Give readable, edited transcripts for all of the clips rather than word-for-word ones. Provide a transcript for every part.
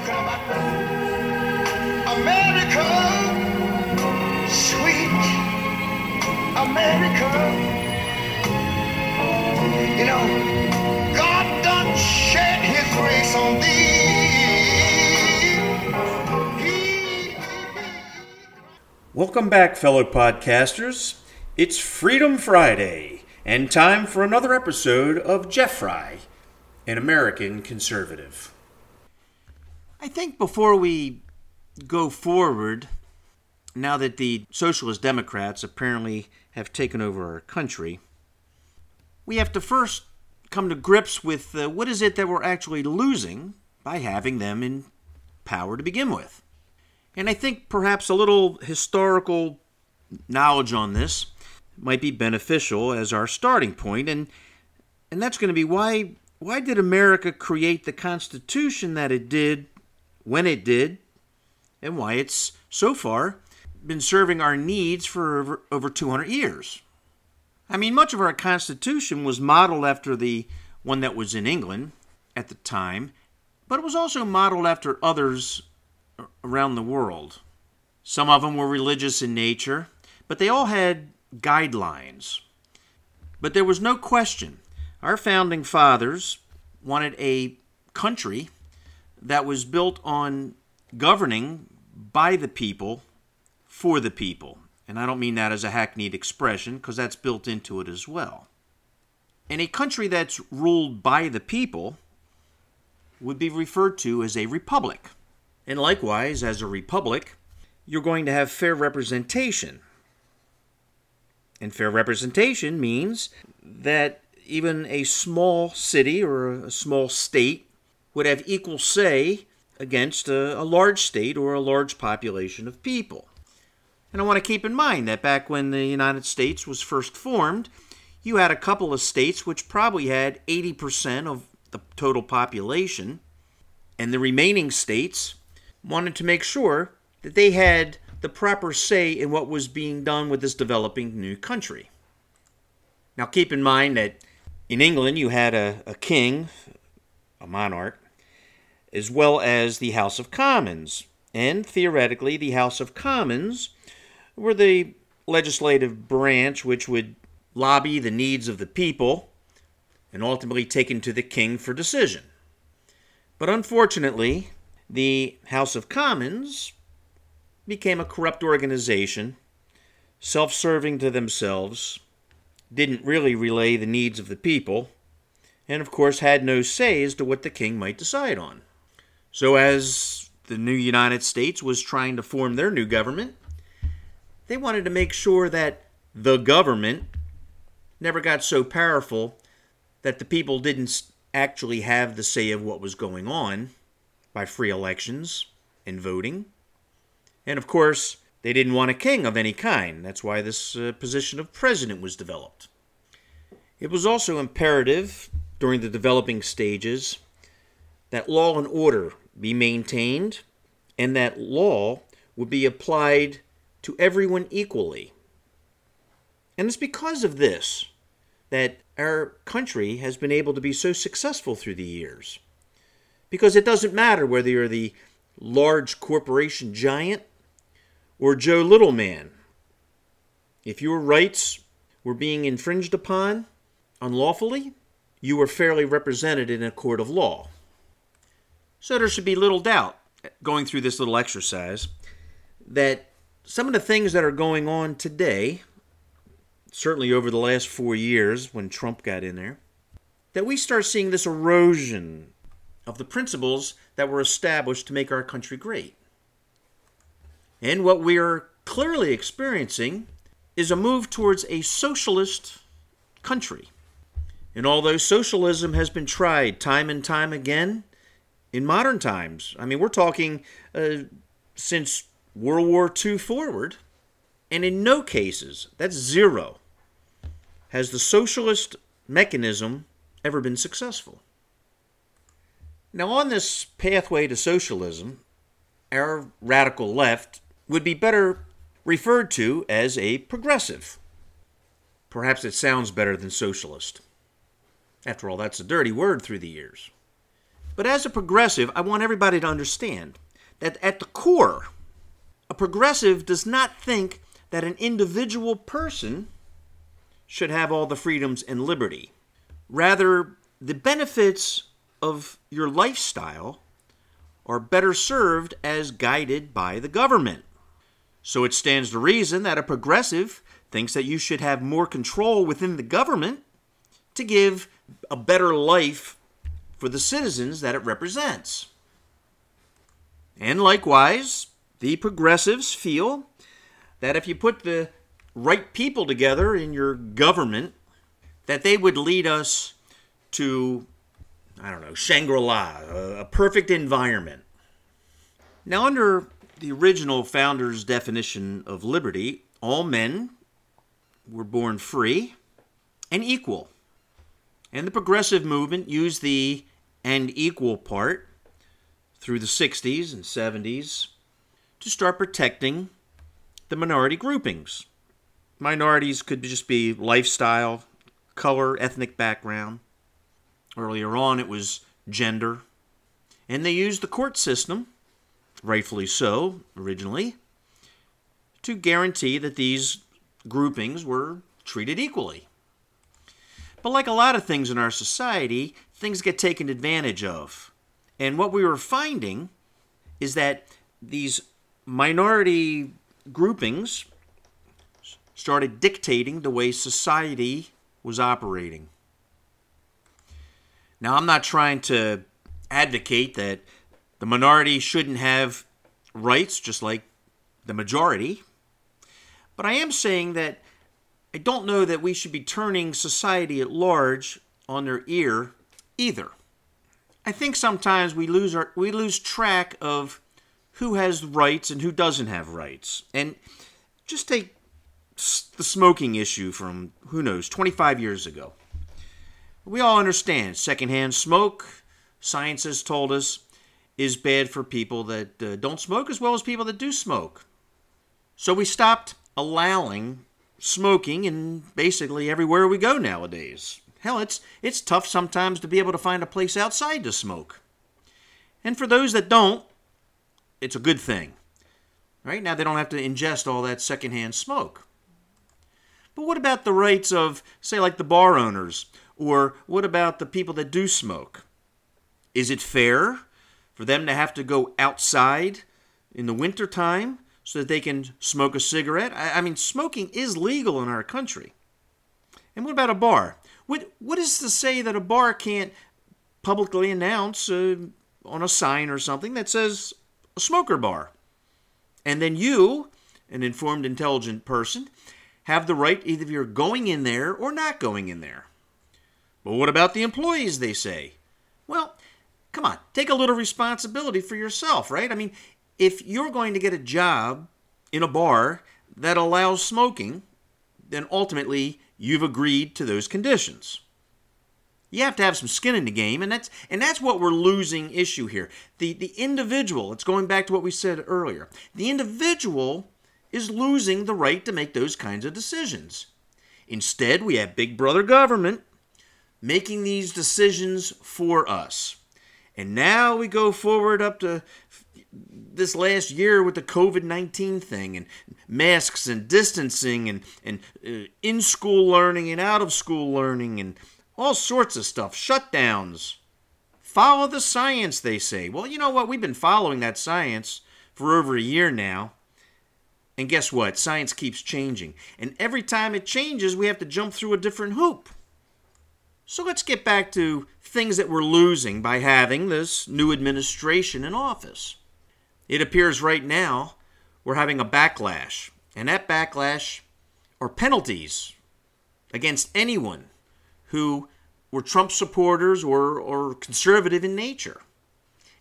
talking about America, sweet America. You know, God done shed his grace on thee. Welcome back, fellow podcasters. It's Freedom Friday and time for another episode of Jeff Fry, an American conservative. I think before we go forward, now that the Socialist Democrats apparently have taken over our country, we have to first come to grips with what is it that we're actually losing by having them in power to begin with. And I think perhaps a little historical knowledge on this might be beneficial as our starting point, and that's going to be why did America create the Constitution that it did when it did, and why it's so far been serving our needs for over 200 years. I mean, much of our Constitution was modeled after the one that was in England at the time, but it was also modeled after others around the world. Some of them were religious in nature, but they all had guidelines. But there was no question. Our founding fathers wanted a country that was built on governing by the people for the people. And I don't mean that as a hackneyed expression, because that's built into it as well. And a country that's ruled by the people would be referred to as a republic. And likewise, as a republic, you're going to have fair representation. And fair representation means that even a small city or a small state would have equal say against a large state or a large population of people. And I want to keep in mind that back when the United States was first formed, you had a couple of states which probably had 80% of the total population, and the remaining states wanted to make sure that they had the proper say in what was being done with this developing new country. Now keep in mind that in England you had a king, a monarch, as well as the House of Commons. And theoretically, the House of Commons were the legislative branch which would lobby the needs of the people and ultimately taken to the king for decision. But unfortunately, the House of Commons became a corrupt organization, self-serving to themselves, didn't really relay the needs of the people, and of course had no say as to what the king might decide on. So as the new United States was trying to form their new government, they wanted to make sure that the government never got so powerful that the people didn't actually have the say of what was going on by free elections and voting. And of course, they didn't want a king of any kind. That's why this position of president was developed. It was also imperative during the developing stages that law and order be maintained and that law would be applied to everyone equally. And it's because of this that our country has been able to be so successful through the years. Because it doesn't matter whether you're the large corporation giant or Joe Littleman. If your rights were being infringed upon unlawfully, you were fairly represented in a court of law. So there should be little doubt, going through this little exercise, that some of the things that are going on today, certainly over the last 4 years when Trump got in there, that we start seeing this erosion of the principles that were established to make our country great. And what we are clearly experiencing is a move towards a socialist country. And although socialism has been tried time and time again in modern times, I mean, we're talking since World War II forward, and in no cases, that's zero, has the socialist mechanism ever been successful. Now, on this pathway to socialism, our radical left would be better referred to as a progressive. Perhaps it sounds better than socialist. After all, that's a dirty word through the years. But as a progressive, I want everybody to understand that at the core, a progressive does not think that an individual person should have all the freedoms and liberty. Rather, the benefits of your lifestyle are better served as guided by the government. So it stands to reason that a progressive thinks that you should have more control within the government to give a better life for the citizens that it represents. And likewise, the progressives feel that if you put the right people together in your government, that they would lead us to, I don't know, Shangri-La, a perfect environment. Now, under the original founder's definition of liberty, all men were born free and equal. And the progressive movement used the "and equal" part through the 60s and 70s to start protecting the minority groupings. Minorities could just be lifestyle, color, ethnic background. Earlier on, it was gender. And they used the court system, rightfully so, originally, to guarantee that these groupings were treated equally. But like a lot of things in our society, things get taken advantage of. And what we were finding is that these minority groupings started dictating the way society was operating. Now, I'm not trying to advocate that the minority shouldn't have rights just like the majority, but I am saying that I don't know that we should be turning society at large on their ear either. I think sometimes we lose track of who has rights and who doesn't have rights. And just take the smoking issue from, who knows, 25 years ago. We all understand secondhand smoke, science has told us, is bad for people that don't smoke as well as people that do smoke. So we stopped allowing smoking in basically everywhere we go nowadays. Hell, it's tough sometimes to be able to find a place outside to smoke. And for those that don't, it's a good thing. Right now, they don't have to ingest all that secondhand smoke. But what about the rights of, say, like the bar owners? Or what about the people that do smoke? Is it fair for them to have to go outside in the wintertime so that they can smoke a cigarette? I mean, smoking is legal in our country. And what about a bar? What is to say that a bar can't publicly announce on a sign or something that says a smoker bar? And then you, an informed, intelligent person, have the right either if you're going in there or not going in there. But what about the employees, they say? Well, come on, take a little responsibility for yourself, right? I mean, if you're going to get a job in a bar that allows smoking, then ultimately you've agreed to those conditions. You have to have some skin in the game, and that's what we're losing issue here. The individual, it's going back to what we said earlier, the individual is losing the right to make those kinds of decisions. Instead, we have Big Brother government making these decisions for us. And now we go forward up to this last year with the COVID-19 thing and masks and distancing and in-school learning and out-of-school learning and all sorts of stuff, shutdowns. Follow the science, they say. Well, you know what? We've been following that science for over a year now. And guess what? Science keeps changing. And every time it changes, we have to jump through a different hoop. So let's get back to things that we're losing by having this new administration in office. It appears right now we're having a backlash, and that backlash are penalties against anyone who were Trump supporters or conservative in nature.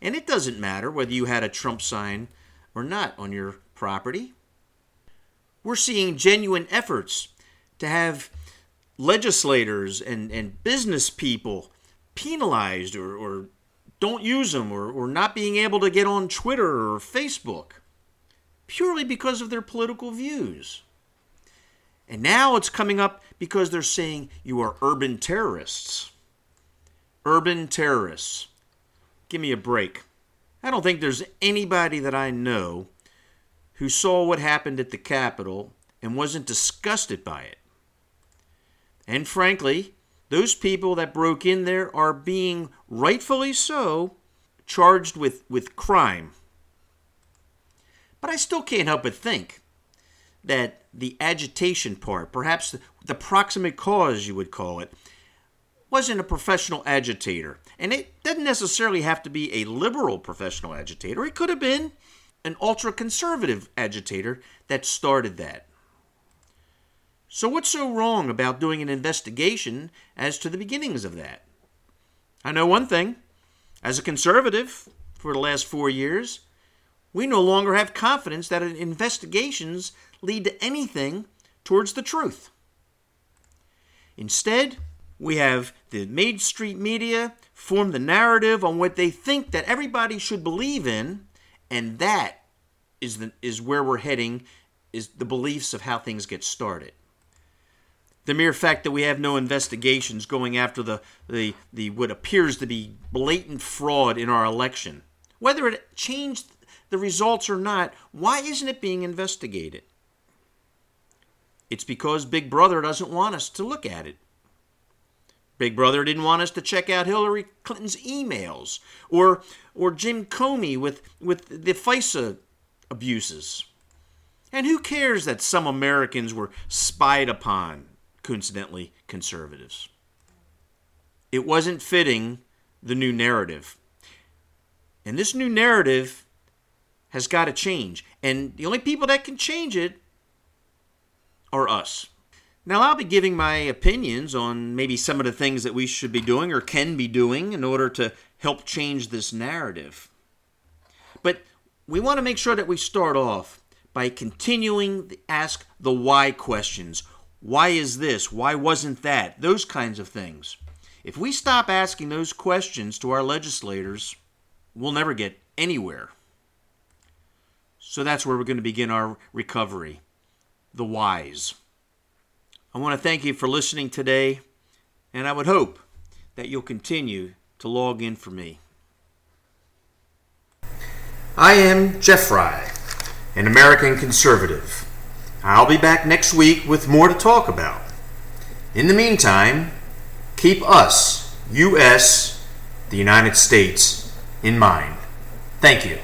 And it doesn't matter whether you had a Trump sign or not on your property. We're seeing genuine efforts to have legislators and business people penalized or don't use them or not being able to get on Twitter or Facebook purely because of their political views. And now it's coming up because they're saying you are urban terrorists. Urban terrorists. Give me a break. I don't think there's anybody that I know who saw what happened at the Capitol and wasn't disgusted by it. And frankly, those people that broke in there are being, rightfully so, charged with crime. But I still can't help but think that the agitation part, perhaps the proximate cause you would call it, wasn't a professional agitator. And it doesn't necessarily have to be a liberal professional agitator. It could have been an ultra-conservative agitator that started that. So what's so wrong about doing an investigation as to the beginnings of that? I know one thing. As a conservative for the last 4 years, we no longer have confidence that investigations lead to anything towards the truth. Instead, we have the mainstream media form the narrative on what they think that everybody should believe in, and that is where we're heading, is the beliefs of how things get started. The mere fact that we have no investigations going after the what appears to be blatant fraud in our election, whether it changed the results or not, why isn't it being investigated? It's because Big Brother doesn't want us to look at it. Big Brother didn't want us to check out Hillary Clinton's emails or Jim Comey with the FISA abuses. And who cares that some Americans were spied upon, coincidentally, conservatives? It wasn't fitting the new narrative. And this new narrative has got to change. And the only people that can change it are us. Now, I'll be giving my opinions on maybe some of the things that we should be doing or can be doing in order to help change this narrative. But we want to make sure that we start off by continuing to ask the why questions. Why is this? Why wasn't that? Those kinds of things. If we stop asking those questions to our legislators, we'll never get anywhere. So that's where we're going to begin our recovery, the whys. I want to thank you for listening today, and I would hope that you'll continue to log in for me. I am Jeff Fry, an American conservative. I'll be back next week with more to talk about. In the meantime, keep us, U.S., the United States, in mind. Thank you.